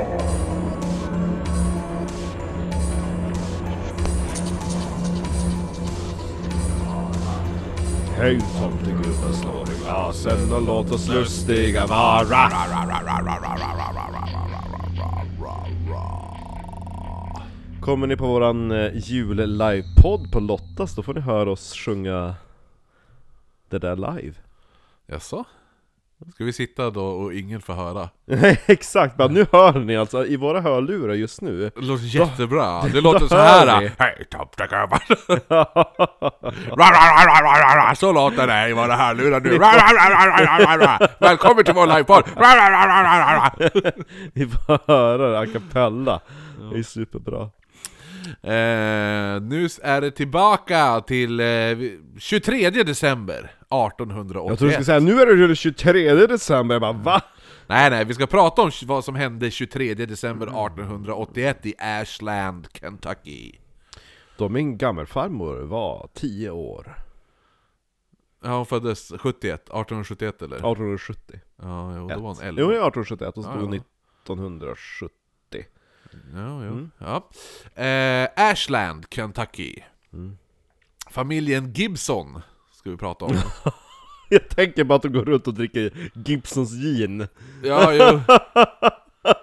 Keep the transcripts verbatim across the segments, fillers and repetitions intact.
Hej tomtegubbar slår i glasen och låt oss lustiga vara. Kommer ni på våran jul-livepodd på Lottas, då får ni höra oss sjunga det där live. Jaså? Ska vi sitta då och ingen får höra? Nej, exakt. Men nu hör ni alltså i våra hörlurar just nu. Det låter jättebra. Det låter så här. Hej, tomtegubbar. Så låter det i våra hörlurar nu. Välkommen till vår livepodd. Ni får höra det a cappella. Det är superbra. Eh, nu är det tillbaka till eh, tjugotredje december arton åttioett. Jag tror du ska säga, nu är det tjugotredje december. Jag bara, va? Nej, nej, vi ska prata om vad som hände tjugotredje december arton åttioett i Ashland, Kentucky. Då min gammelfarmor var tio år. Ja, hon föddes sjuttioett, arton sjuttioett eller? arton sjuttio. Ja, jo, då var hon elva. Jo, arton sjuttioett och så stod ja, ja. nittonhundrasjuttio. Ja, ja. Mm. Ja. Eh, Ashland, Kentucky. Mm. Familjen Gibson ska vi prata om. Jag tänker bara att de går runt och dricker Gibsons gin. Ja, ja.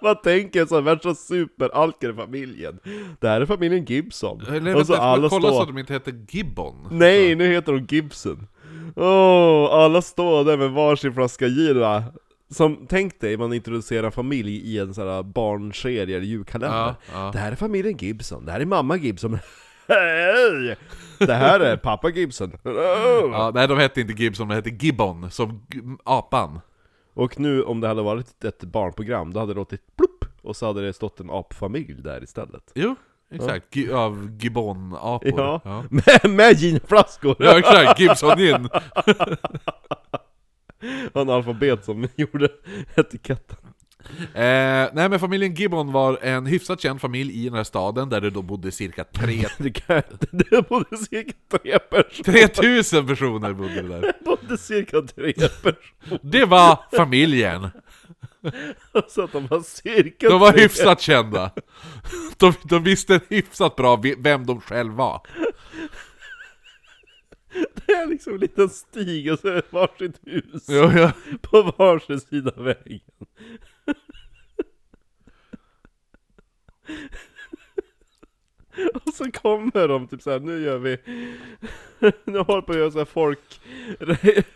Vad tänker jag så här, värsta superalkare familjen. Det här är familjen Gibson. Eller, och så vänta, alla kolla står... så att de inte heter Gibbon. Nej, så. Nu heter de Gibson. Oh, alla står där med varsin flaska gin, va? Som, tänk dig, man introducerar familj i en sån här barnserie eller julkalender. Ja, ja. Det här är familjen Gibson. Det här är mamma Gibson. Hej! Det här är pappa Gibson. Ja, nej, de hette inte Gibson, de hette Gibbon, som apan. Och nu, om det hade varit ett barnprogram, då hade det låtit plupp, och så hade det stått en apfamilj där istället. Jo, exakt. Ja. G- av Gibbon-apor. Ja, ja. Med, med ginflaskor. Ja, exakt. Gibson-gin. En alfabet som gjorde etiketten. Eh, nej, men familjen Gibbon var en hyfsat känd familj i den här staden där det då bodde cirka tre... det bodde cirka tre personer. tre tusen personer bodde där. Det bodde cirka tre personer. Det var familjen. Så att de var cirka... De var tre. Hyfsat kända. De, de visste hyfsat bra vem de själva var. Det är liksom en liten stig och så är det varsitt hus, ja, ja. På varsin sida av vägen. Och så kommer de typ så här, nu gör vi nu håller på att göra så här folk,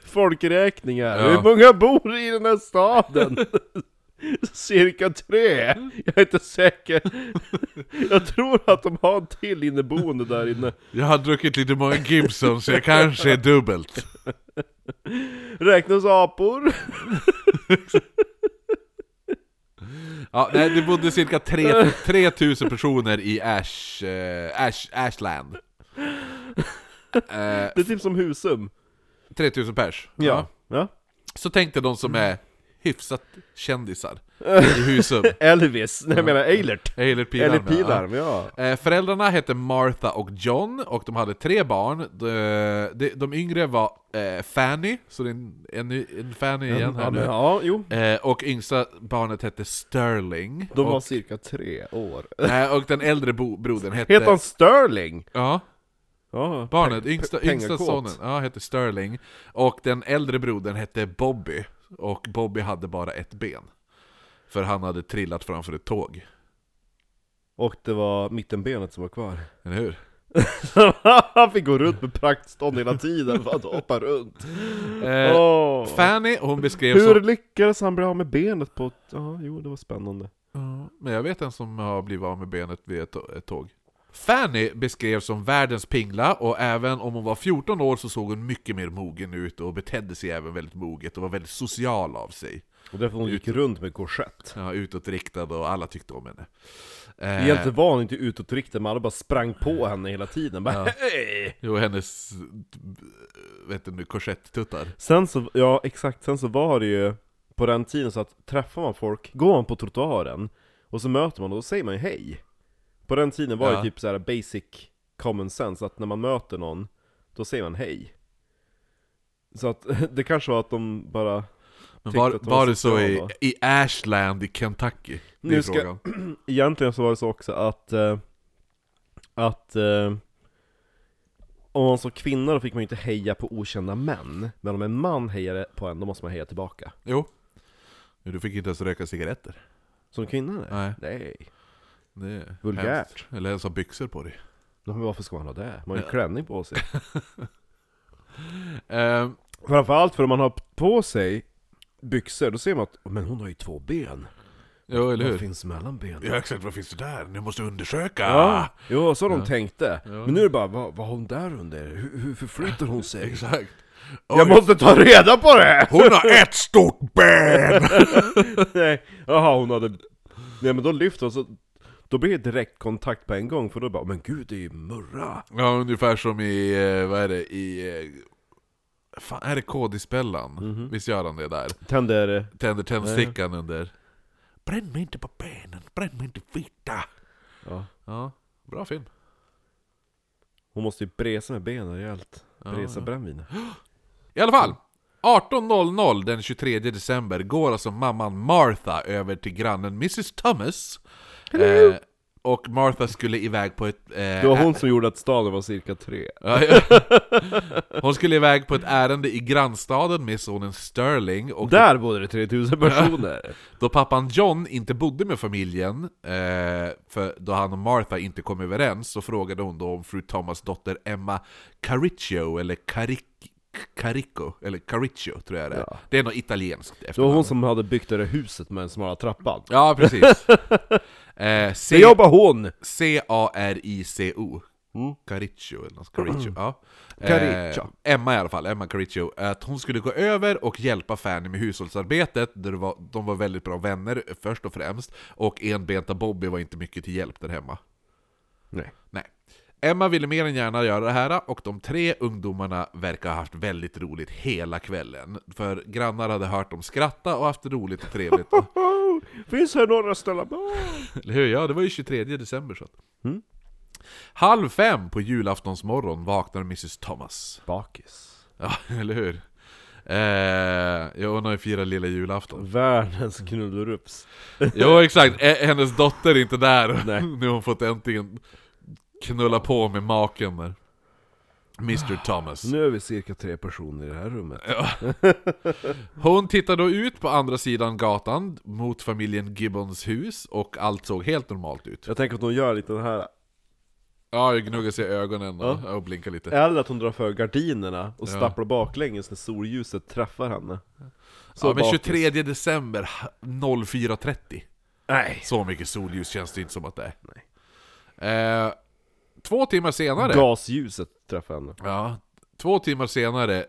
folkräkningar. Ja. Hur många bor i den här staden? Cirka tre. Jag är inte säker. Jag tror att de har en till inneboende där inne. Jag har druckit lite många Gibson, så jag kanske är dubbelt. Räknas apor. Ja, nej, det bodde cirka tre tusen personer i Ash, eh, Ash, Ashland. eh, Det är typ som Husum. tre tusen pers. Ja. Ja. Ja. Så tänkte de som är hyfsat kändisar i Husum. Elvis, nej, jag menar Eilert. Eilert Pilarm, Eilert Pilarm, ja. Ja. Föräldrarna hette Martha och John och de hade tre barn. De, de, de yngre var eh, Fanny, så det är en, en, en Fanny igen här nu. Ja, jo. Eh, och yngsta barnet hette Sterling. De var och, cirka tre år. Eh, och den äldre bo, brodern hette... Hette han Sterling? Ja. Oh, barnet, peng, yngsta, yngsta sonen, ja, hette Sterling. Och den äldre brodern hette Bobby. Och Bobby hade bara ett ben. För han hade trillat framför ett tåg. Och det var mittenbenet som var kvar. Eller hur? Han fick gå runt med praktstånd hela tiden för att hoppa runt. Eh, oh. Fanny, hon beskrev hur som... lyckades han bli av med benet på... Aha, jo, det var spännande. Uh, men jag vet en som har blivit av med benet vid ett, ett tåg. Fanny beskrevs som världens pingla, och även om hon var fjorton år så såg hon mycket mer mogen ut och betedde sig även väldigt moget och var väldigt social av sig. Och därför hon ut... gick runt med korsett. Ja, utåtriktad, och alla tyckte om henne. Egentligen var hon inte utåtriktad, men alla bara sprang på henne hela tiden. Bara, ja. Hej! Jo, hennes vet du nu, korsetttuttar. Sen så, ja exakt, sen så var det ju på den tiden så att träffar man folk, går man på trottoaren och så möter man och då säger man ju hej. På den tiden var det ja. typ så här basic common sense att när man möter någon då säger man hej. Så att det kanske var att de bara Men var, var det så i, i Ashland i Kentucky? Det är frågan. Egentligen så var det så också att eh, att eh, om man som kvinna då fick man ju inte heja på okända män. Men om en man hejade på en, då måste man heja tillbaka. Jo. Du fick inte ens röka cigaretter. Som kvinna? Nej. Nej. Nej. Vulgärt. Eller ens ha byxor på dig. Men varför ska man ha det? Man har ju klänning på sig. um, Framförallt för om man har på sig byxor, då ser man att men hon har ju två ben. Jo, eller hur? Vad finns mellan benen? Ja, exakt, vad finns det där? Nu måste undersöka. Ja, jo, så de ja. tänkte. Ja. Men nu är det bara, vad, vad har hon där under? Hur, hur förflyttar hon sig? Exakt. Jag Oj. måste ta reda på det! Hon har ett stort ben! Nej, jaha, hon hade... Nej, men då lyfter hon så... Då blir det direkt kontakt på en gång, för då bara, men gud, det är ju murra. Ja, ungefär som i, vad är det, i... Fan, är det kodispellan? Mm-hmm. Visst gör han det där? Tänder... Tänder tändstickan under... Bränn mig inte på benen, bränn mig inte fitta. Ja. Ja, bra film. Hon måste ju bresa med benen rejält. Bresa ja, brännvin. Ja. I alla fall, arton noll noll den tjugotredje december går alltså mamman Martha över till grannen missus Thomas. Eh, och Martha skulle iväg på ett... Eh, det var hon som gjorde att staden var cirka tre. Hon skulle iväg på ett ärende i grannstaden med sonen Sterling. Och där då, bodde det tre tusen personer. Då pappan John inte bodde med familjen, eh, för då han och Martha inte kom överens, så frågade hon då om fru Thomas dotter Emma Cariccio, eller Caric... Carico, eller Cariccio tror jag det är. Ja. Det är något italienskt efternamn. Det var hon som hade byggt det där huset med en smala trappan. Ja, precis. eh, C- det jobbar hon! C A R I C O. Mm. Cariccio eller något. Cariccio, ja. Cariccio. Eh, Emma i alla fall, Emma Cariccio. Att hon skulle gå över och hjälpa Fanny med hushållsarbetet. Där det var, de var väldigt bra vänner först och främst. Och enbenta Bobby var inte mycket till hjälp där hemma. Nej. Nej. Emma ville mer än gärna göra det här, och de tre ungdomarna verkar ha haft väldigt roligt hela kvällen. För grannar hade hört dem skratta och haft roligt och trevligt. Finns här några ställa barn? Eller hur? Ja, det var ju tjugotredje december. Så. Mm. Halv fem på julaftonsmorgon vaknar missus Thomas. Bakis. Ja, eller hur? Eh, hon har ju firat lilla julafton. Världens knullerups. Jo, exakt. H- hennes dotter är inte där. Nej. Nu har hon fått äntligen... knulla på med maken där. mister Thomas. Nu är vi cirka tre personer i det här rummet. Ja. Hon tittar då ut på andra sidan gatan mot familjen Gibbons hus, och allt såg helt normalt ut. Jag tänker att hon gör lite det här. Ja, jag gnuggar sig i ögonen och, ja. och blinkar lite. Eller att hon drar för gardinerna och stapplar ja. baklänges när solljuset träffar henne. Så ja, men tjugotredje december noll fyra trettio. Nej. Så mycket solljus känns det inte som att det är. Nej. Eh, Två timmar senare... Gasljuset träffade henne. Ja, två timmar senare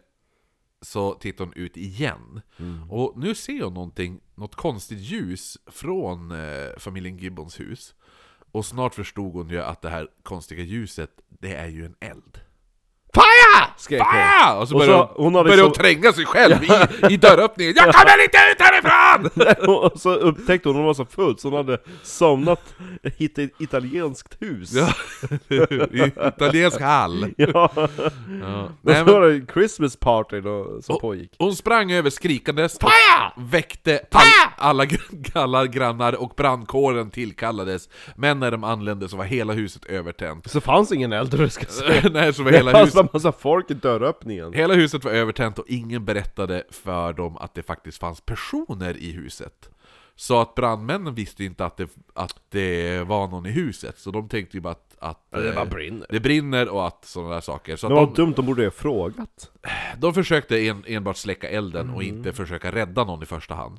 så tittar hon ut igen. Mm. Och nu ser hon någonting, något konstigt ljus från eh, familjen Gibbons hus. Och snart förstod hon ju att det här konstiga ljuset, det är ju en eld. Fire! Skrek Fire! Hon. Och så började, och så, hon, hon, började så... hon tränga sig själv i, i dörröppningen. Jag kommer inte ut härifrån! Och så upptäckte hon att hon var så full, så hon hade somnat i ett italienskt hus. Ja, i italiensk hall. Ja. Ja. Men så var det en Christmas party då, som hon, pågick. Hon sprang över skrikandes och väckte all, alla, alla grannar, och brandkåren tillkallades. Men när de anlände så var hela huset övertänt. Så fanns ingen äldre, ska säga. Nej, så var hela huset... en massa folk i dörröppningen. Hela huset var övertänt, och ingen berättade för dem att det faktiskt fanns personer i huset. Så att brandmännen visste inte att det, att det var någon i huset. Så de tänkte ju bara att, att ja, det, bara brinner. det brinner och att sådana där saker. Så det var de, dumt, de borde ha frågat. De försökte en, enbart släcka elden mm. och inte försöka rädda någon i första hand.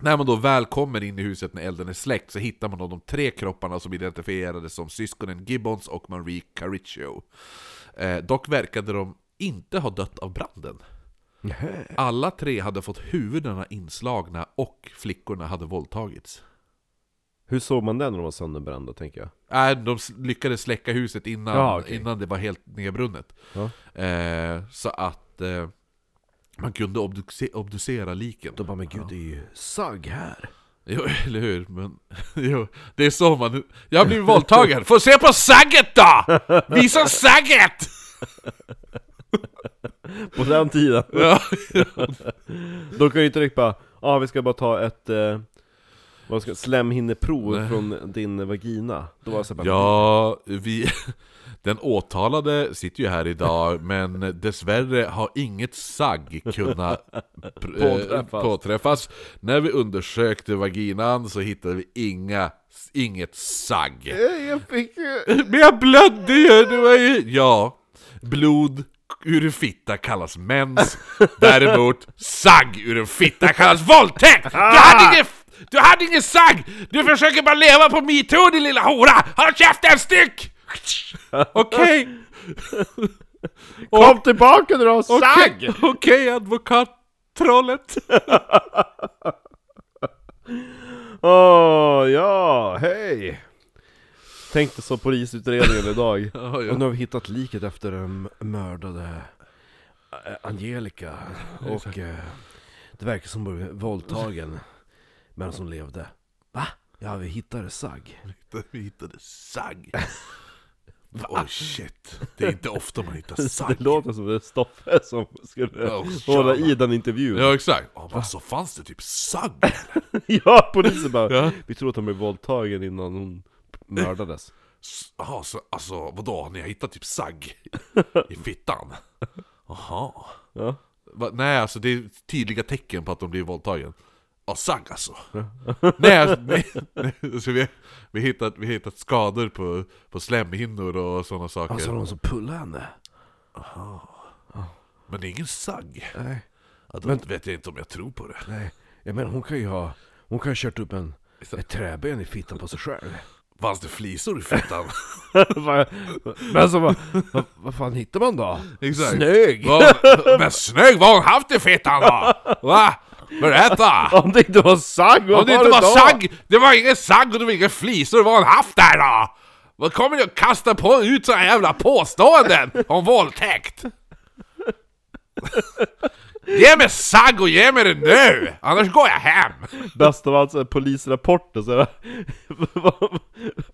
När man då väl kommer in i huset när elden är släckt, så hittar man då de tre kropparna som identifierades som syskonen Gibbons och Marie Cariccio. Eh, dock verkade de inte ha dött av branden. Nej. Alla tre hade fått huvudena inslagna, och flickorna hade våldtagits. Hur såg man den när de var sönderbrända, tänker jag? Nej, de lyckades släcka huset innan, ja, okay. innan det var helt nedbrunnet. Ja. Eh, så att eh, man kunde obduce- obducera liken. Då bara, men gud, ja. det är ju sagg här. Jo, eller hur? Men, jo, det är så man... Jag blir våldtagen. Få se på sagget då! Visa sagget! På den tiden. Ja. Då kan ju inte riktigt bara, ja ah, vi ska bara ta ett eh, vad ska, slemhinneprov Nej. från din vagina. Då var det så bara, ja, vi... Den åtalade sitter ju här idag, men dessvärre har inget sagg kunnat påträffas. påträffas. När vi undersökte vaginan så hittade vi inga, inget sagg. Jag fick ju... Men jag blödde ju, det var ju... Ja, blod ur en fitta kallas mens. Däremot, sagg ur en fitta kallas våldtäkt. Du hade inget... Du hade ingen sagg! Du försöker bara leva på MeToo, din lilla hora! Håll käften, styck! Okej! Okay. Kom och, tillbaka när du har sagg! Okej, okay, advokattrollet! Åh, oh, ja, hej! Tänkte så polisutredningen idag. Oh, ja. Och nu har vi hittat liket efter den mördade Angelica. Och eh, det verkar som var våldtagen. Men som levde. Va? Ja, vi hittade sagg. Vi hittade sagg. Åh, oh, shit. Det är inte ofta man hittar sagg. Det låter som det Stoffe som skulle oh, hålla i den intervjun. Ja, exakt. Oh, men så fanns det typ sagg. Ja, polisen bara. Ja. Vi tror att han blev våldtagen innan hon mördades. Jaha, så alltså, vadå? Ni har hittat typ sagg i fittan? Jaha. Ja. Va, nej, alltså det är tydliga tecken på att de blir våldtagen. Ja, sagg alltså. nej, nej, nej. Så vi, vi hittat vi hittat skador på på slemhinnor och såna saker. Alltså de som pullade henne. Aha. Men det är ingen sagg. Nej. Ja, då men, vet jag inte om jag tror på det. Nej. Jag menar hon kan ju ha hon kan ha kört upp en ett träben i fittan på sig själv. Fanns det flisor i fittan? Men så vad va, va fan hittar man då? Exakt. Snög. Va, men snög vad har hon haft i fittan då? Va? Berätta! Om det inte var sagg, Om det inte var, var sagg, det var ingen sagg och det var ingen flisor, det var en haft där då! Vad kommer du att kasta på ut så här jävla påståenden om våldtäkt? Ge mig sagg och ge mig det nu! Annars går jag hem! Bäst av allt så är polisrapporter så här.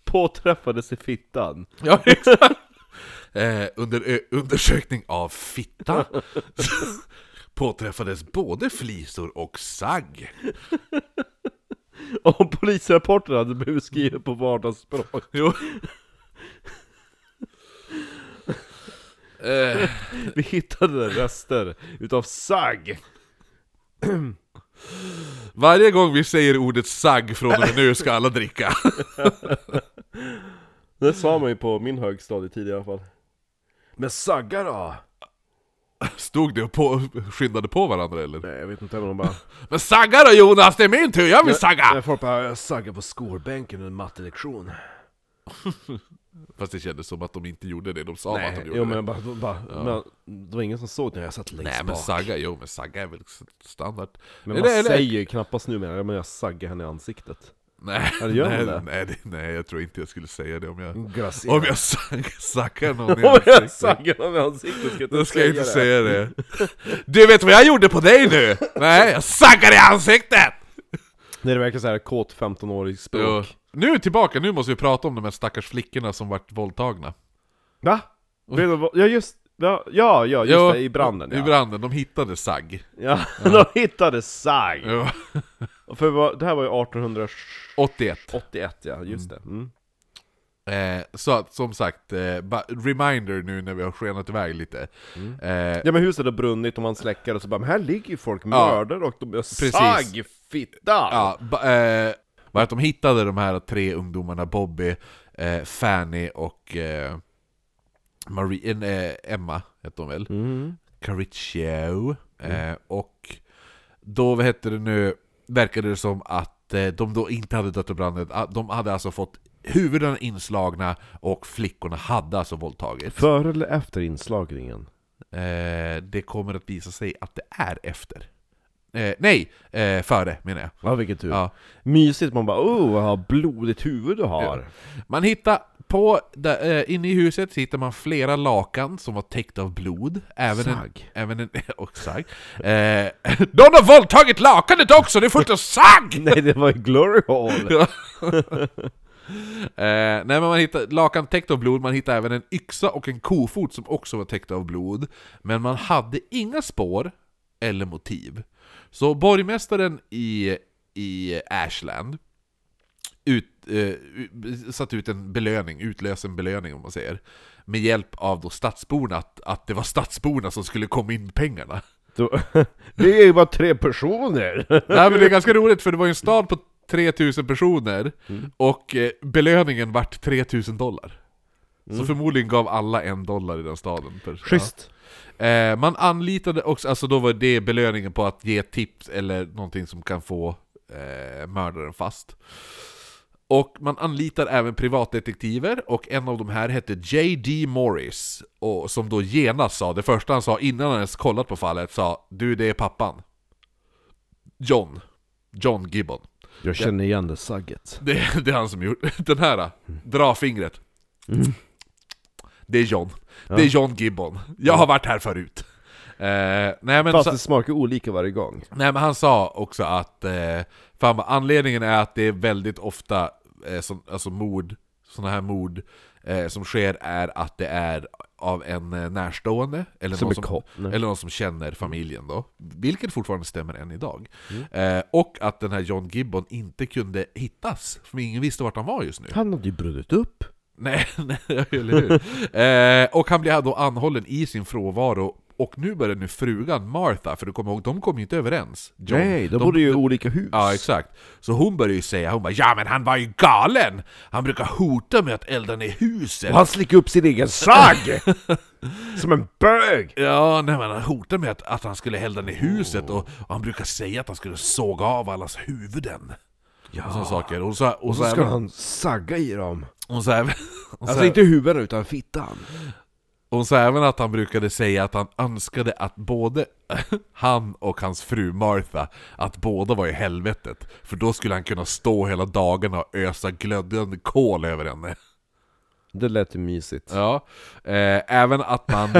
Påträffades i fittan. Ja, exakt! eh, under, undersökning av fitta. Påträffades både flisor och sagg. Om polisrapporten hade blivit skriven på vardagsspråk. Jo. eh. Vi hittade rester utav sagg. Varje gång vi säger ordet sagg från och nu ska alla dricka. Det sa man ju på min högstadie tid i alla fall. Men saggar då? Stod det och på, skyndade på varandra eller? Nej, jag vet inte, men bara men sagga då Jonas, det är min tur, jag vill sagga! Jag, jag får bara sagga på skolbänken under en mattelektion. Fast det kändes som att de inte gjorde det, de sa nej, att de gjorde jo, det. Men bara, bara, ja. men det var ingen som såg när jag satt längst nej, bak. Nej, men sagga, jo men sagga är väl standard. Men man eller, säger eller? knappast nu, men jag saggar henne i ansiktet. Nej, nej, det? nej, det, nej, jag tror inte jag skulle säga det om jag Gracias. om jag sackar någon i ansiktet. Om jag ansiktet ska jag, ska jag inte säga det. Du vet vad jag gjorde på dig nu? Nej, jag sackar i ansiktet. Nej, det verkar så här kåt femton-årig språk. Ja. Nu tillbaka, nu måste vi prata om de här stackars flickorna som vart våldtagna. Va? Och... Ja, just Ja, ja, just ja, det, i branden. Ja. I branden, de hittade sagg. Ja, ja. de hittade sagg. Ja. För det här var ju arton åttioett. åttioett, ja, just mm. det. Mm. Eh, så att, som sagt, eh, reminder nu när vi har skenat iväg lite. Mm. Eh, ja, men huset har brunnit och man släcker och så bara, men här ligger ju folk mördare ja, och de är sagg, fitta. Ja, ba, eh, bara att de hittade de här tre ungdomarna, Bobby, eh, Fanny och... Eh, Marie, eh, Emma heter hon väl mm. Cariccio eh, mm. Och då vad heter det nu verkade det som att eh, de då inte hade dött i branden. De hade alltså fått huvuden inslagna och flickorna hade alltså våldtagits. Före eller efter inslagningen? Eh, det kommer att visa sig att det är efter. Eh, nej, eh, före menar jag. Ja, vilken tur. Ja. Mysigt, man bara, oh, vad blodigt huvud du har. Ja. Man hittar på, där, eh, inne i huset hittar man flera lakan som var täckta av blod. Även sagg. En, även en, och sagg. Eh, de har våldtagit lakanet också, det är fullt av sagg! Nej, det var ju glory hole. Eh, nej, men man hittar lakan täckt av blod. Man hittar även en yxa och en kofot som också var täckt av blod. Men man hade inga spår eller motiv. Så borgmästaren i, i Ashland ut, eh, satt ut en belöning, utlös en belöning om man säger, med hjälp av då stadsborna, att, att det var stadsborna som skulle komma in pengarna. Det är ju bara tre personer. Nej, men det är ganska roligt, för det var ju en stad på tre tusen personer och belöningen vart tre tusen dollar. Mm. Så förmodligen gav alla en dollar i den staden. Schysst. Ja. Eh, man anlitade också, alltså då var det belöningen på att ge tips eller någonting som kan få eh, mördaren fast. Och man anlitar även privatdetektiver, och en av de här hette J D. Morris, och som då genast sa, det första han sa innan han ens kollat på fallet, sa, du, det är pappan. John. John Gibbon. Jag känner igen det sagget. Det, det är han som gjort den här. Dra fingret. Mm. Det är John. Ja. Det är John Gibbon. Jag har varit här förut. Eh, nej, men fast det smakar olika varje gång. Nej, men han sa också att eh, fan, anledningen är att det är väldigt ofta eh, som, alltså mord, sådana här mord eh, som sker är att det är av en eh, närstående eller som någon som, kop, eller någon som känner familjen då, vilket fortfarande stämmer än idag. Mm. eh, och att den här John Gibbon inte kunde hittas, för ingen visste vart han var just nu. Han hade ju brunnit upp. Nej, nej, eller hur? eh, och han blev då anhållen i sin frånvaro. Och nu börjar nu frugan Martha, för du kommer ihåg, de kom ju inte överens. John, Nej, de, de bodde ju i olika hus. Ja, exakt. Så hon började ju säga, hon bara, ja men han var ju galen. Han brukar hota med att elda ner huset. Och han slickade upp sin egen sag. Som en bög. Ja, nej, men han hotade med att, att han skulle elda ner huset. Och, och han brukar säga att han skulle såga av allas huvuden. Ja, och såna saker. Och så, och så, och så ska han sagga i dem. Och så här, och så alltså inte huvuden utan fittan. Och så även att han brukade säga att han önskade att både han och hans fru Martha, att båda var i helvetet. För då skulle han kunna stå hela dagen och ösa glödande kol över henne. Det lät ju mysigt. Ja, eh, även att man...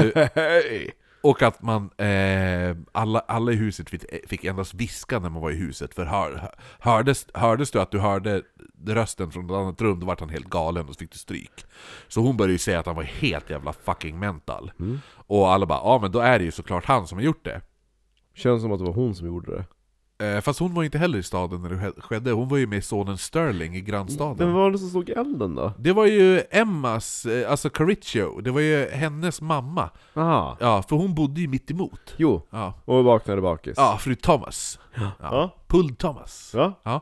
Och att man... Eh, alla, alla i huset fick endast viska när man var i huset. För hör, hördes, hördes du att du hörde rösten från ett annat rum, då vart han helt galen och fick du stryk. Så hon började ju säga att han var helt jävla fucking mental. Mm. Och alla bara, ja men då är det ju såklart han som har gjort det. Känns som att det var hon som gjorde det. Eh, fast hon var inte heller i staden när det skedde. Hon var ju med sonen Sterling i grannstaden. Men var det som såg elden då? Det var ju Emmas, eh, alltså Cariccio. Det var ju hennes mamma. Aha. Ja, för hon bodde ju mitt emot. Jo, ja. Och vaknade bakis. Ja, fru Thomas. Ja. Ja. Pull Thomas. Ja, ja.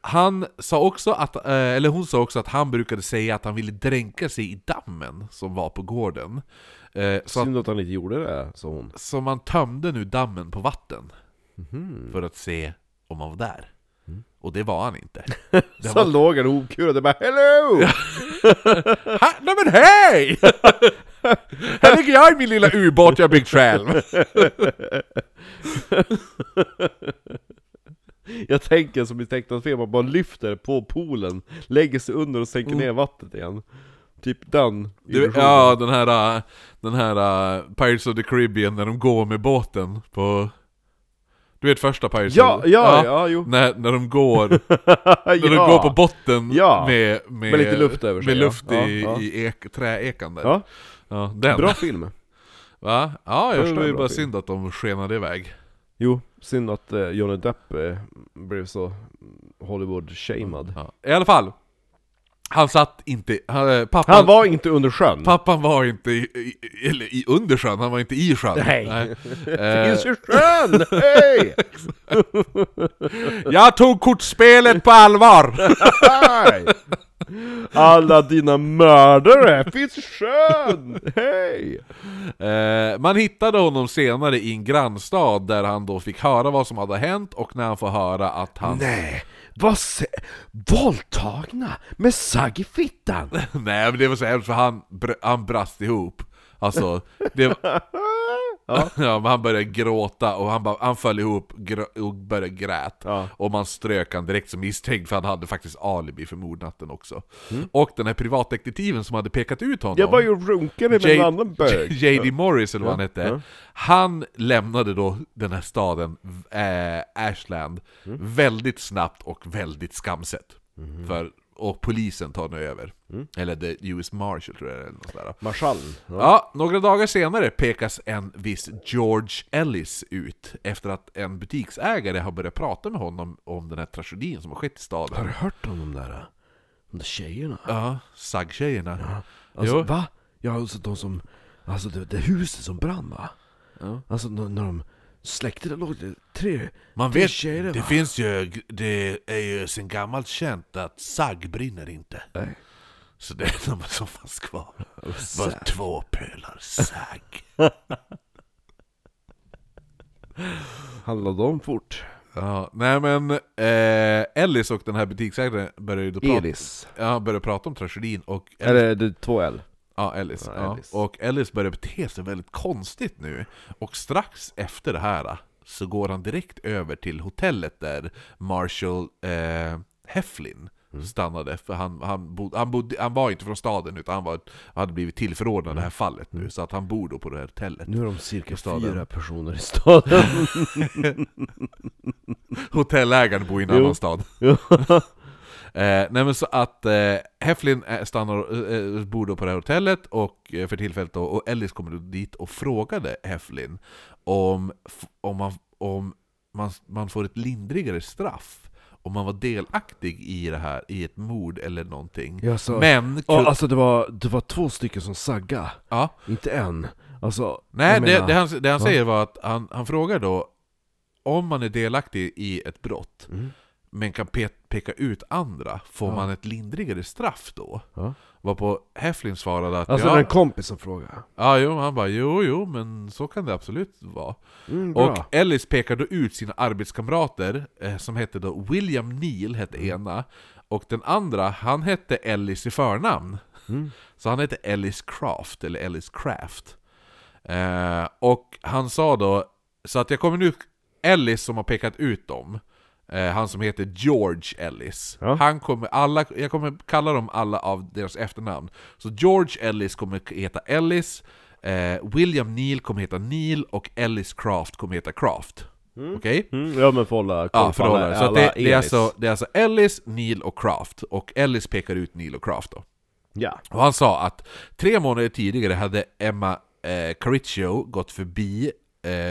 Han sa också att, eller hon sa också att han brukade säga att han ville dränka sig i dammen som var på gården. Så synd att han inte gjorde det, sa hon. Så man tömde nu dammen på vatten. Mm-hmm. För att se om han var där. Mm. Och det var han inte. Det så var... låg han okur och det bara, hello! ha, nej men hej! Här ligger jag i min lilla ubåt jag byggt själv. Jag tänker som i tecknat film, man bara lyfter på poolen, lägger sig under och sänker mm. ner vattnet igen. Typ den. Du, ja, den här, den här Pirates of the Caribbean när de går med båten på... Du vet första Pirates. Ja, ja, ja, ja jo. När, när de går när ja. de går på botten ja. med, med, med lite luft över sig. Med luft ja. i, ja. i ek, träekan där. Ja. Ja, den. Bra film. Va? Ja, jag var ju bara film. Synd att de skenade iväg. Jo, synd att eh, Johnny Depp eh, blev så Hollywood-shamed. Ja. I alla fall, han satt inte... Han, pappan, han var inte under sjön. Pappan var inte i, i, eller i under sjön, han var inte i sjön. Nej, Nej. det finns ju sjön! Hej! Jag tog kortspelet på allvar! Alla dina mördare finns i sjön. Hej. eh, Man hittade honom senare i en grannstad, där han då fick höra vad som hade hänt. Och när han får höra att han Nej, vad se... våldtagna med sagg i fittan. Nej, men det var så hemskt, för han, br- han brast ihop. Alltså det var... Ja. Ja, men han började gråta och han, bara, han föll ihop gr- och började grät. Ja. Och man strök han direkt som misstänkt, för han hade faktiskt alibi för mordnatten också. Mm. Och den här privatdetektiven som hade pekat ut honom, jag var ju runkade med J- en annan bög. J D. Morris eller vad ja. han hette. Ja. Han lämnade då den här staden äh, Ashland mm. väldigt snabbt och väldigt skamset. Mm. För och polisen tar nu över. Mm. Eller the U S Marshal tror jag eller något sådär. Marshal. Ja. ja, några dagar senare pekas en viss George Ellis ut efter att en butiksägare har börjat prata med honom om den här tragedin som har skett i staden. Har du hört om de där, de där tjejerna? Ja, sagtjejerna. Ja. Alltså, va? Ja, alltså de som, alltså det, det huset som brann, va? Ja. Alltså när de släktet där låg det tre man tre vet tjejer, det va? Finns ju, det är ju sen gammalt känt att sagg brinner inte. Nej. Så det är de som fanns kvar. Var två pölar sagg. Handlade om fort. Ja, nej men eh, Ellis och den här butiksägaren började då prata. Ellis. Ja, började prata om tragedin och Ellis. Är det två L? Ja, Ellis. Ja, Ellis. Ja. Och Ellis börjar bete sig väldigt konstigt nu. Och strax efter det här så går han direkt över till hotellet där Marshall eh, Heflin mm. stannade. För han, han, bod, han, bod, han var inte från staden utan han var, hade blivit tillförordnad mm. det här fallet nu. Så att han bor då på det här hotellet. Nu är de cirka fyra personer i staden. Hotellägaren bor i en jo. annan stad. Eh, nej men så att eh, Heflin stannar eh, bor då på det här hotellet och eh, för tillfället då, och Ellis kommer då dit och frågade Heflin om f- om man om man, man får ett lindrigare straff om man var delaktig i det här i ett mord eller någonting. Ja, så, men kul- oh, alltså det var det var två stycken som sagga. Ja. Inte en. Alltså nej det, menar, det han det han ja. säger var att han han frågar då om man är delaktig i ett brott. Mm. Men kan pe- peka ut andra. Får ja. man ett lindrigare straff då? Ja. Varpå Heflin svarade att... Alltså ja, det är en kompis som frågar. Ja, jo, han bara, jo, jo, men så kan det absolut vara. Mm, och Ellis pekar då ut sina arbetskamrater eh, som hette då William Neal hette mm. ena. Och den andra, han hette Ellis i förnamn. Mm. Så han hette Ellis Craft, eller Ellis Craft. Eh, och han sa då, så att jag kommer nu... Ellis som har pekat ut dem... Han som heter George Ellis. Ja. Han kommer alla, jag kommer kalla dem alla av deras efternamn. Så George Ellis kommer heta Ellis. Eh, William Neal kommer heta Neal. Och Ellis Craft kommer heta Craft. Mm. Okej? Okay? Mm. Ja, men förhålla. Ja, förhålla. Så det, det, är alltså, det är alltså Ellis, Neal och Craft. Och Ellis pekar ut Neal och Craft då. Ja. Och han sa att tre månader tidigare hade Emma eh, Cariccio gått förbi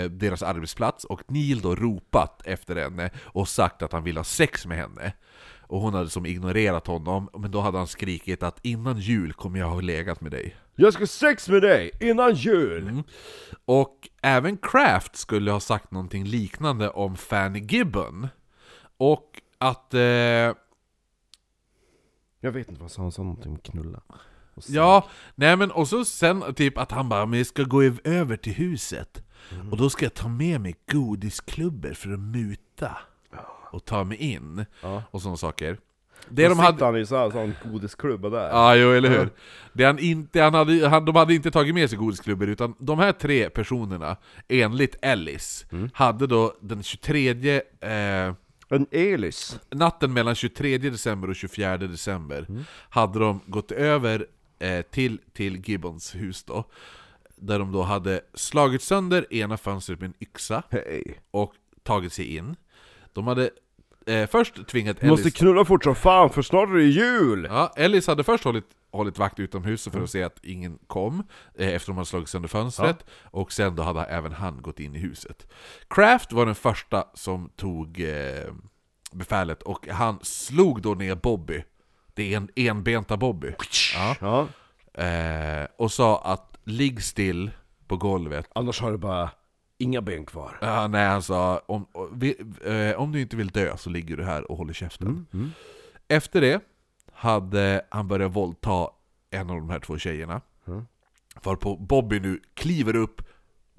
deras arbetsplats och Neal då ropat efter henne och sagt att han ville ha sex med henne och hon hade som ignorerat honom, men då hade han skrikit att innan jul kommer jag ha legat med dig. Jag ska sex med dig innan jul. Mm. Och även Craft skulle ha sagt någonting liknande om Fanny Gibbon och att eh... jag vet inte vad han sa någonting om knulla. Ja, nej men och så sen typ att han bara, men jag ska gå över till huset mm. och då ska jag ta med mig godisklubbor för att muta och ta mig in ja. och såna saker. Det de hade han i så här sån godisklubba där. Ja, jo, eller hur. Mm. Det han inte han hade han, de hade inte tagit med sig godisklubbor utan de här tre personerna enligt Ellis mm. hade då den tjugotredje eh, en Ellis. Natten mellan tjugotredje december och tjugofjärde december mm. hade de gått över eh, till, till Gibbons hus då. Där de då hade slagit sönder ena fönstret med en yxa hey. och tagit sig in. De hade eh, först tvingat Ellis... måste knulla fort som fan för snart är det jul! Ja, Ellis hade först hållit, hållit vakt utomhus för att se att ingen kom eh, efter de hade slagit sönder fönstret. Ja. Och sen då hade även han gått in i huset. Craft var den första som tog... Eh, befälet och han slog då ner Bobby. Det är en enbenta Bobby. Ja. Ja. Eh, och sa att ligg still på golvet. Annars har du bara inga ben kvar. Ja, nej, han sa om, vi, eh, om du inte vill dö så ligger du här och håller käften. Mm. Mm. Efter det hade han börjat våldta en av de här två tjejerna. Mm. Varpå Bobby nu kliver upp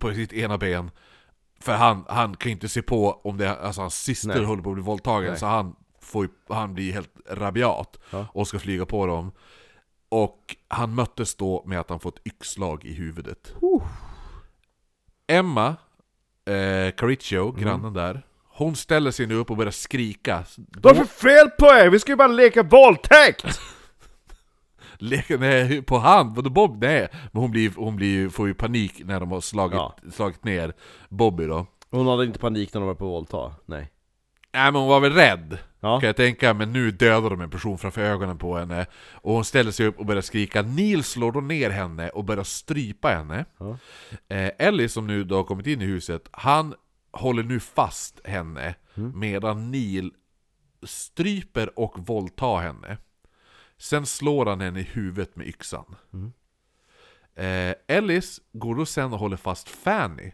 på sitt ena ben. För han, han kan ju inte se på om det, alltså hans syster Nej. håller på att bli våldtagen. Nej. Så han, får, han blir helt rabiat ja. och ska flyga på dem. Och han möttes då med att han fått yxslag i huvudet. Uh. Emma eh, Cariccio, grannen mm. där, hon ställer sig nu upp och börjar skrika. Vad för fel på er? Vi ska ju bara leka våldtäkt! Leka, nej, på hand, vadå Bob? Nej, men hon, blir, hon blir, får ju panik när de har slagit, ja. slagit ner Bobby då. Hon hade inte panik när de var på våldta, nej. Nej, men hon var väl rädd. Ja. Kan jag tänka, men nu dödar de en person framför ögonen på henne. Och hon ställer sig upp och börjar skrika. Neil slår då ner henne och börjar strypa henne. Ja. Eh, Ellis, som nu då har kommit in i huset, han håller nu fast henne mm. medan Neil stryper och våldtar henne. Sen slår han henne i huvudet med yxan. Mm. Eh, Ellis går då sen och håller fast Fanny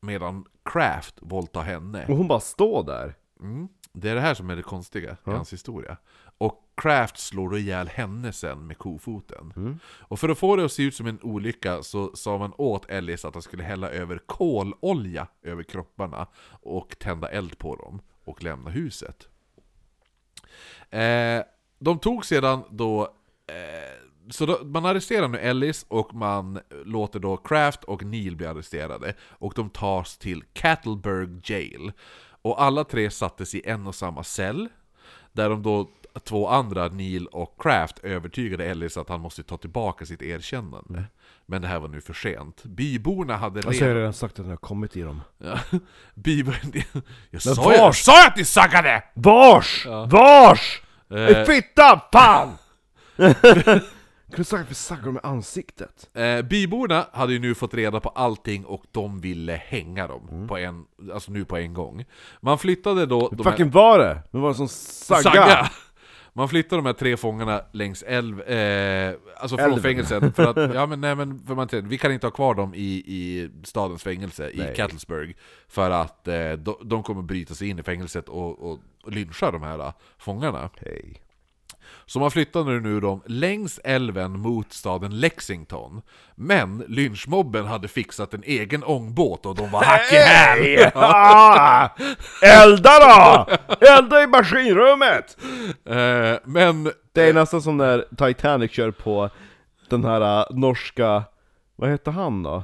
medan Craft våldtar henne. Och hon bara står där. Mm. Det är det här som är det konstiga ja. i hans historia. Och Craft slår ihjäl henne sen med kofoten. Mm. Och för att få det att se ut som en olycka så sa man åt Ellis att han skulle hälla över kololja över kropparna och tända eld på dem och lämna huset. Eh, de tog sedan då... Eh, så då, man arresterar nu Ellis och man låter då Craft och Neil bli arresterade. Och de tas till Catlettsburg Jail. Och alla tre sattes i en och samma cell. Där de då två andra, Neil och Craft, övertygade Ellis att han måste ta tillbaka sitt erkännande. Mm. Men det här var nu för sent. Byborna hade redan... Alltså, jag har redan sagt att ni har kommit i dem. Ja. Byborna... Jag sa, vars? Jag sa jag att ni sackade! Vars! Ja. Vars! Eh. Fitta! Fan! Kunde sagt att vi sackade dem i ansiktet. Eh, byborna hade ju nu fått reda på allting och de ville hänga dem mm. på en, alltså nu på en gång. Man flyttade då... Hur fucking här... var det? Det var en sån sagga. sagga. Man flyttade de här tre fångarna längs älv, eh, alltså från fängelsen för att ja men nej men för man tänkte, vi kan inte ha kvar dem i i stadens fängelse nej. i Catlettsburg för att eh, de, de kommer bryta sig in i fängelset och, och, och lyncha de här fångarna. Hej. Så man flyttade nu dem längs älven mot staden Lexington. Men lynchmobben hade fixat en egen ångbåt och de var hack i häl. Ja. Elda då! Elda i maskinrummet! Eh, men... Det är nästan som när Titanic kör på den här norska... Vad heter han då?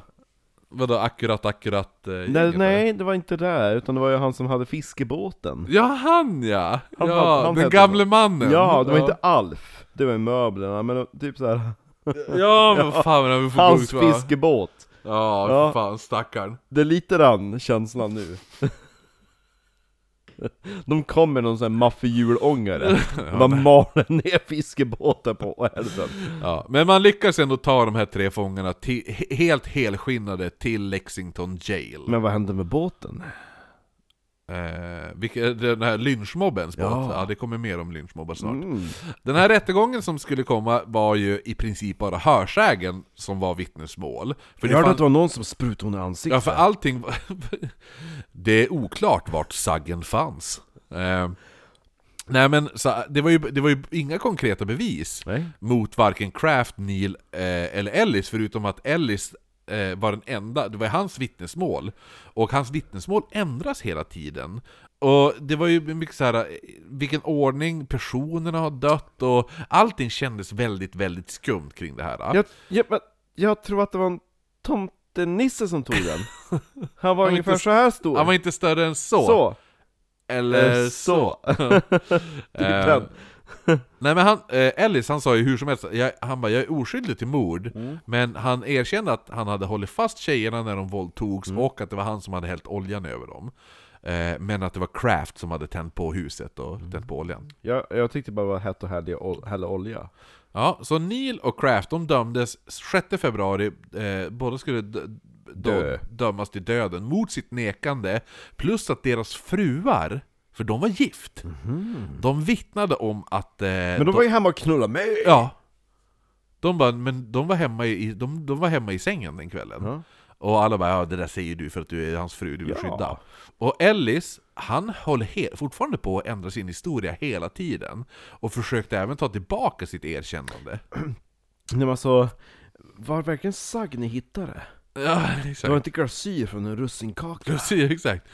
Vadå, akkurat, akkurat... Eh, nej, nej, det var inte där. Utan det var ju han som hade fiskebåten. Ja, han ja! Han, ja han, han den gamle mannen. Ja, det var ja. inte Alf. Det var möblerna, men typ så här. Ja, men fan. Men får hans brukt, fiskebåt. Ja, ja, fan, stackaren. Det är lite den känslan nu. De kommer med någon sån här maffejulångare. Man maler ner fiskebåtar på älven. Ja, men man lyckas ändå ta de här tre fångarna till, helt helskinnade till Lexington Jail. Men vad hände med båten? Eh, vilka, den här lynchmobbens båt. Ja. Ja, det kommer mer om lynchmobbar snart. Mm. Den här rättegången som skulle komma var ju i princip bara hörsägen som var vittnesmål. För jag hörde fan... att det var någon som sprutade hon i ansiktet. Ja, för allting... Det är oklart vart saggen fanns. Eh, nej, men så, det, var ju, det var ju inga konkreta bevis nej. mot varken Craft, Neil eh, eller Ellis, förutom att Ellis var den enda, det var hans vittnesmål och hans vittnesmål ändras hela tiden och det var ju mycket så här, vilken ordning personerna har dött och allting kändes väldigt, väldigt skumt kring det här. Jag, jag, men jag tror att det var en tomtenisse som tog den. Han var han ungefär inte, så här stor. Han var inte större än så. Så. Eller så. så. Nej, men han, eh, Ellis, han sa ju hur som helst jag, han bara, jag är oskyldig till mord mm. men han erkände att han hade hållit fast tjejerna när de våldtogs mm. och att det var han som hade hällt oljan över dem eh, men att det var Craft som hade tänt på huset och mm. tänt på oljan. Jag, jag tyckte bara det var hett och härlig ol- hälla olja. Ja, så Neil och Craft, de dömdes sjätte februari eh, båda skulle d- d- dömas till döden mot sitt nekande plus att deras fruar, för de var gift. Mm. De vittnade om att... Eh, men de, de var ju hemma och knullade mig. Ja. De bara, men de var hemma i, de, de var hemma i sängen den kvällen. Mm. Och alla bara, ja, det där säger du för att du är hans fru, du vill ja. skydda. Och Ellis, han håller he- fortfarande på att ändra sin historia hela tiden. Och försökte även ta tillbaka sitt erkännande. Nej, men så var verkligen sagg ni hittade? Ja, exakt. Det var inte glasyr från en russinkaka. Glasyr, exakt.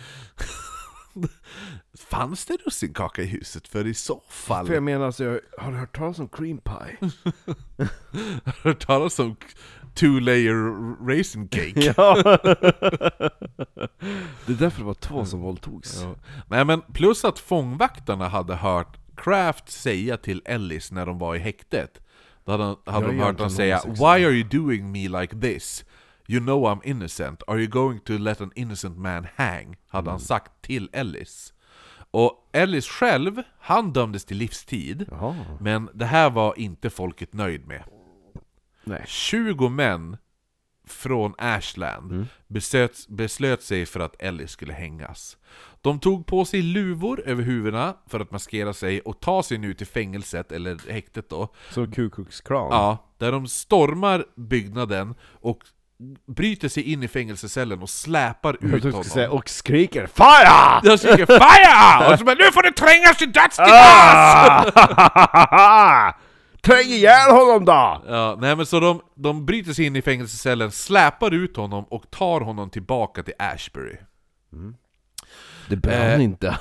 Fanns det russinkaka i huset? För i så fall, för jag menar så jag har hört talas om cream pie. Har hört talas om two layer raisin cake. Ja. Det är därför det var två som våldtogs. Ja. Nej, men plus att fångvaktarna hade hört Craft säga till Ellis när de var i häktet. Då hade, hade de hört honom säga, "Why are you doing me like this? You know I'm innocent. Are you going to let an innocent man hang?" hade mm. han sagt till Ellis. Och Ellis själv, han dömdes till livstid. Jaha. Men det här var inte folket nöjd med. Nej. tjugo män från Ashland mm. beslöt, beslöt sig för att Ellis skulle hängas. De tog på sig luvor över huvudena för att maskera sig och ta sig nu till fängelset eller häktet då. Så Ku Klux Klan. Ja, där de stormar byggnaden och bryter sig in i fängelsecellen och släpar ut honom. Säga, och skriker FIRE! Jag skriker FIRE! Och så bara, nu får du trängas till döds till ah! Träng ihjäl honom då! Ja, nej men så de, de bryter sig in i fängelsecellen, släpar ut honom och tar honom tillbaka till Ashbury. Mm. Det behöver eh, inte.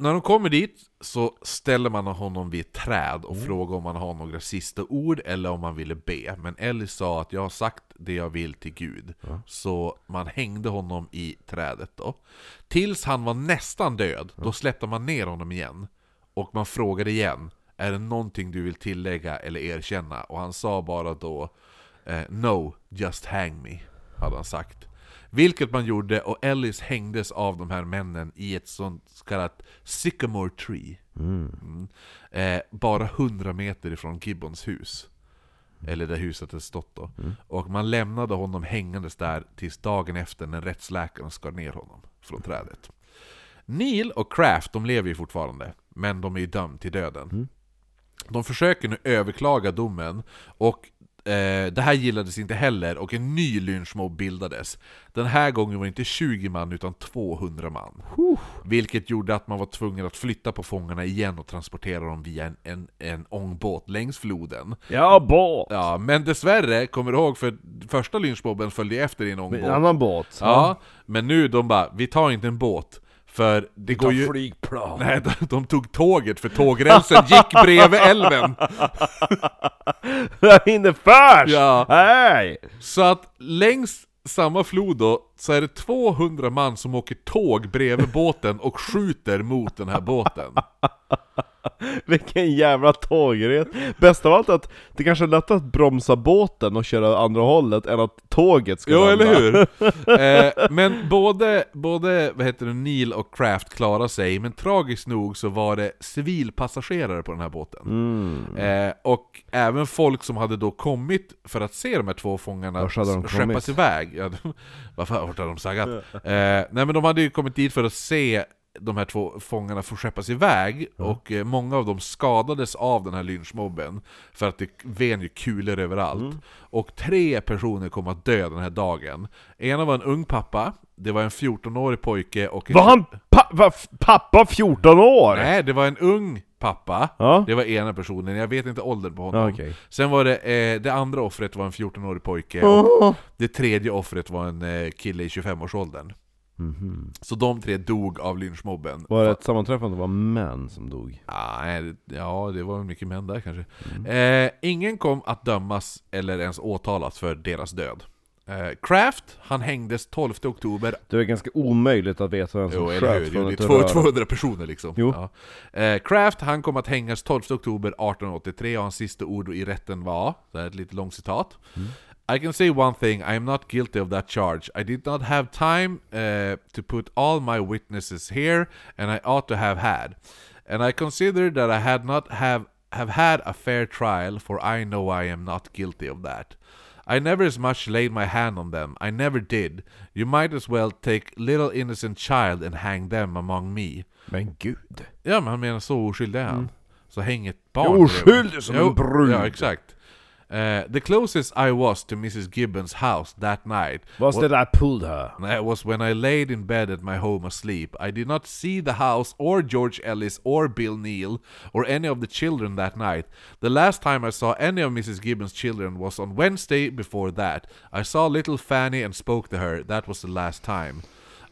När de kommer dit så ställer man honom vid ett träd och mm. frågar om han har några sista ord eller om han ville be. Men Ellis sa att jag har sagt det jag vill till Gud. Mm. Så man hängde honom i trädet då. Tills han var nästan död, mm. då släppte man ner honom igen. Och man frågade igen, är det någonting du vill tillägga eller erkänna? Och han sa bara då, no, just hang me, hade han sagt. Vilket man gjorde, och Ellis hängdes av de här männen i ett sånt så kallat sycamore tree. Mm. Mm. Eh, bara hundra meter ifrån Gibbons hus. Mm. Eller där huset hade stått då. Mm. Och man lämnade honom hängandes där tills dagen efter när rättsläkaren skar ner honom från trädet. Neal och Craft, de lever ju fortfarande. Men de är ju dömda till döden. Mm. De försöker nu överklaga domen och det här gillades inte heller och en ny lynchmobb bildades. Den här gången var det inte tjugo man utan tvåhundra man. Oof. Vilket gjorde att man var tvungen att flytta på fångarna igen och transportera dem via en, en, en ångbåt längs floden. Ja, båt! Ja, men dessvärre, kommer du ihåg, för första lynchmobben följde efter i en ångbåt. En annan båt. Ja, men nu de bara, vi tar inte en båt. För det går ju... flygplan. Nej, de, de tog tåget för tågrälsen gick bredvid älven. Jag hinner först! Ja. Hey. Så att längs samma flod då så är det tvåhundra man som åker tåg bredvid båten och skjuter mot den här båten. Vilken jävla tågret. Bäst av allt att det kanske är lättare att bromsa båten och köra andra hållet än att tåget ska vända. Jo, eller hur? eh, men både, både vad heter det, Neal och Craft klarar sig, men tragiskt nog så var det civilpassagerare på den här båten. Mm. Eh, och även folk som hade då kommit för att se de här två fångarna skeppas iväg. Ja, de, varför hade de sagt? Eh, nej, men de hade ju kommit dit för att se de här två fångarna får skeppas iväg mm. och eh, många av dem skadades av den här lynchmobben för att det ven ju kulor överallt. Mm. Och tre personer kom att dö den här dagen. Ena var en ung pappa, det var en fjortonårig pojke och en... Var han pa- var f- pappa fjorton år? Nej, det var en ung pappa. Ja? Det var ena personen, jag vet inte åldern på honom. Okay. Sen var det, eh, det andra offret var en fjortonårig pojke och oh. det tredje offret var en eh, kille i tjugofemårsåldern. Mm-hmm. Så de tre dog av lynchmobben. Var det ett sammanträffande? Det var män som dog. Ah, nej, ja, det var mycket män där kanske. Mm. Eh, ingen kom att dömas eller ens åtalas för deras död. Eh, Craft, han hängdes tolfte oktober. Det är ganska omöjligt att veta vem som jo, sköt. Jo, det är tvåhundra personer liksom. Ja. Eh, Craft, han kom att hängas tolfte oktober arton åttiotre och hans sista ord i rätten var, det är ett lite långt citat. Mm. I can say one thing, I am not guilty of that charge. I did not have time uh, to put all my witnesses here, and I ought to have had. And I consider that I had not have, have had a fair trial, for I know I am not guilty of that. I never as much laid my hand on them. I never did. You might as well take little innocent child and hang them among me. Men gud. Ja, men han menar så oskyldig han. Mm. Så häng ett barn. Oskyldig som en brud. Ja, exakt. Uh, the closest I was to Missus Gibbon's house that night was w- that I pulled her. That was when I laid in bed at my home asleep. I did not see the house or George Ellis or Bill Neal or any of the children that night. The last time I saw any of Missus Gibbon's children was on Wednesday before that. I saw little Fanny and spoke to her. That was the last time.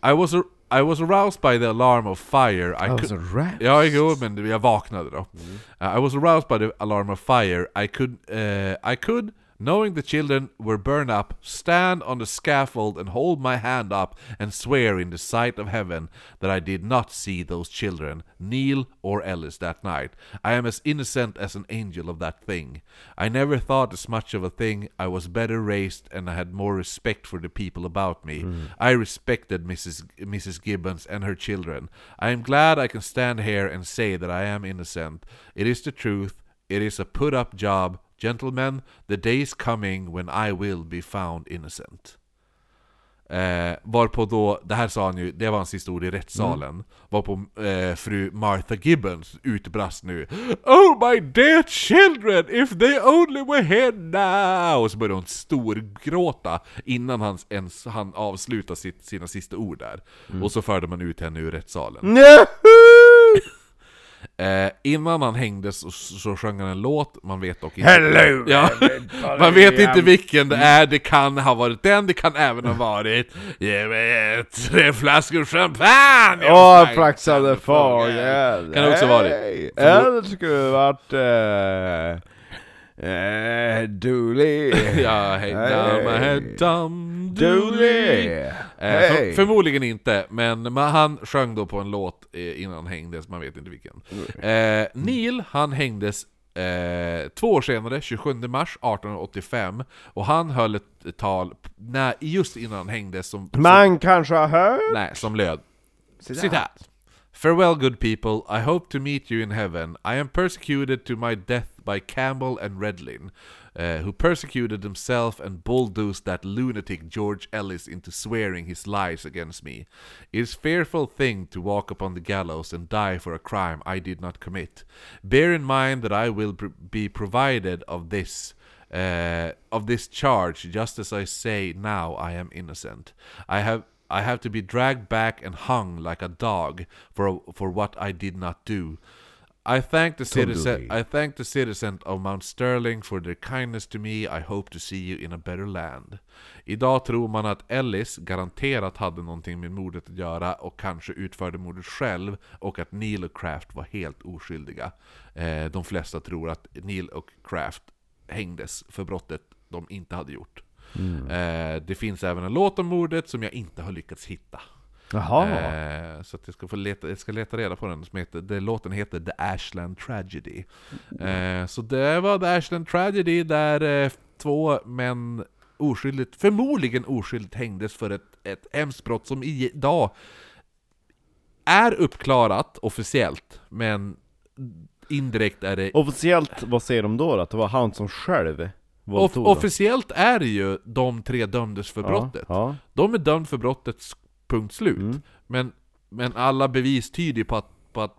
I was a I was aroused by the alarm of fire. I, I was could... aroused? Ja, jo, men jag vaknade då. Mm. Uh, I was aroused by the alarm of fire. I could, uh, I could knowing the children were burned up, stand on the scaffold and hold my hand up and swear in the sight of heaven that I did not see those children, Neal or Ellis, that night. I am as innocent as an angel of that thing. I never thought as much of a thing. I was better raised and I had more respect for the people about me. Mm. I respected Missus Missus Gibbons and her children. I am glad I can stand here and say that I am innocent. It is the truth. It is a put-up job. Gentlemen, the day's coming when I will be found innocent. Eh, varpå då, det här sa han ju, det var hans historia i rättssalen. Mm. Varpå eh, fru Martha Gibbon utbrast nu. Oh my dear children, if they only were here now! Och så började hon storgråta innan han, ens, han avslutade sitt, sina sista ord där. Mm. Och så förde man ut henne ur rättssalen. Nej! Eh, innan han hängdes så, så sjöng han en låt. Man vet dock inte. Hello, ja. Man vet inte vilken det är. Det kan ha varit den. Det kan även ha varit tre flaskor champagne. Åh, oh, flaxade far. Yeah. Kan det också ha varit. Eller skulle det varit uh, uh, Dooley. Ja, hang down my head down Dooley. Hey. För, förmodligen inte, men man, han sjöng då på en låt eh, innan han hängdes, man vet inte vilken. Eh, Neal, han hängdes eh, två år senare, tjugosjunde mars arton åttiofem, och han höll ett tal när, just innan han hängdes som, som man kanske har hört? Nej, som löd. Citat. Farewell, good people. I hope to meet you in heaven. I am persecuted to my death by Campbell and Redlin, uh, who persecuted themselves and bulldozed that lunatic George Ellis into swearing his lies against me. It is a fearful thing to walk upon the gallows and die for a crime I did not commit. Bear in mind that I will pr- be provided of this. Uh, of this charge, just as I say now I am innocent. I have... I have to be dragged back and hung like a dog for for what I did not do. I thank the citizen. I thank the citizen of Mount Sterling for their kindness to me. I hope to see you in a better land. Idag tror man att Ellis garanterat hade någonting med mordet att göra och kanske utförde mordet själv, och att Neal och Craft var helt oskyldiga. Eh, de flesta tror att Neal och Craft hängdes för brottet de inte hade gjort. Mm. Eh, det finns även en låt om mordet som jag inte har lyckats hitta. Jaha. Eh, så att jag, ska få leta, jag ska leta reda på den som heter, det, låten heter The Ashland Tragedy. Eh, så det var The Ashland Tragedy, där eh, två män oskyldigt, förmodligen oskyldigt, hängdes för ett, ett hemsbrott som idag är uppklarat officiellt, men indirekt är det... Officiellt, vad säger de då? Att det var han som själv... Off- officiellt är det ju de tre dömdes för brottet. Ja, ja. De är dömda för brottet, punkt slut. Mm. Men, men alla bevis tyder på att, på att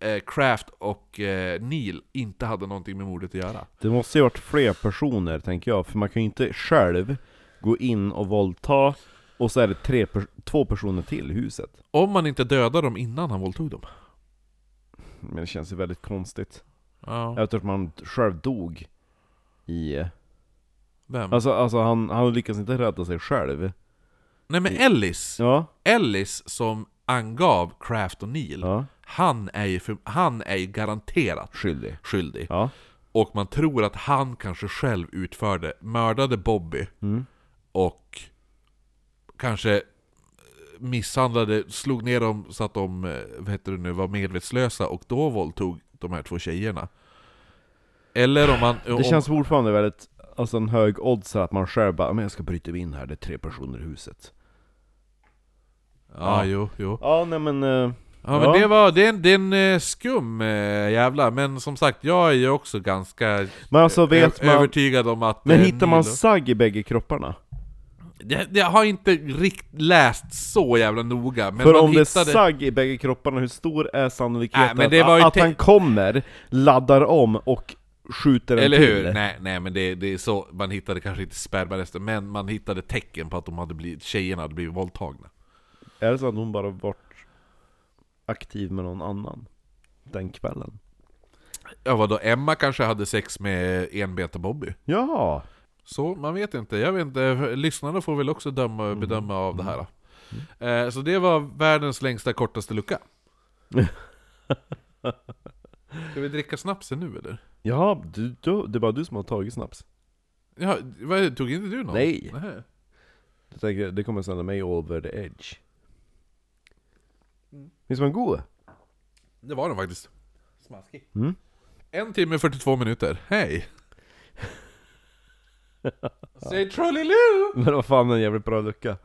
eh, Craft och eh, Neal inte hade någonting med mordet att göra. Det måste ju ha varit fler personer, tänker jag. För man kan ju inte själv gå in och våldta, och så är det tre, två personer till i huset. Om man inte dödar dem innan han våldtog dem. Men det känns ju väldigt konstigt. Ja. Jag tror att man själv dog. I... Vem? Alltså, alltså han, han lyckas inte rädda sig själv. Nej, men Ellis, ja. Ellis som angav Craft och Neal, ja. han, är ju för, han är ju garanterat skyldig. skyldig. Ja. Och man tror att han kanske själv utförde, mördade Bobby mm. och kanske misshandlade, slog ner dem så att de, vad heter det nu, var medvetslösa, och då våldtog de här två tjejerna. Eller om man, om... Det känns fortfarande väldigt, alltså, en hög odds att man själv bara, men jag ska bryta in här, det är tre personer i huset. Ja, ja. jo, jo. Ja, nej men... Uh, ja, ja, men det var, det är en, det är en skum uh, jävla, men som sagt, jag är ju också ganska men alltså, vet ö- man... övertygad om att... Men hittar man sagg i bägge kropparna? Det, jag har inte riktigt läst så jävla noga, men för man om hittade... det är sagg i bägge kropparna, hur stor är sannolikheten äh, att, att te... han kommer, laddar om och skjuter en eller hur? Till. Nej, nej, men det, det är så. Man hittade kanske inte spermaresten, men man hittade tecken på att de hade blivit, tjejerna hade blivit våldtagna. Är det så att hon bara varit aktiv med någon annan den kvällen? Ja, vadå? Emma kanske hade sex med enbenta Bobby. Ja. Så man vet inte. Jag vet inte. Lyssnarna får väl också döma, bedöma av mm. det här. Mm. Eh, så det var världens längsta, kortaste lucka. Ska vi dricka snapsen nu, eller? Ja, du, du, det är bara du som har tagit snaps. Ja, vad, tog inte du någon? Nej. Nej. Jag tänker, det kommer sända mig over the edge. Mm. Finns man god? Det var den faktiskt. Smaskig. Mm. En timme fyrtiotvå minuter. Hej. Säg Trolliloo! Men vad fan, en jävligt bra lucka.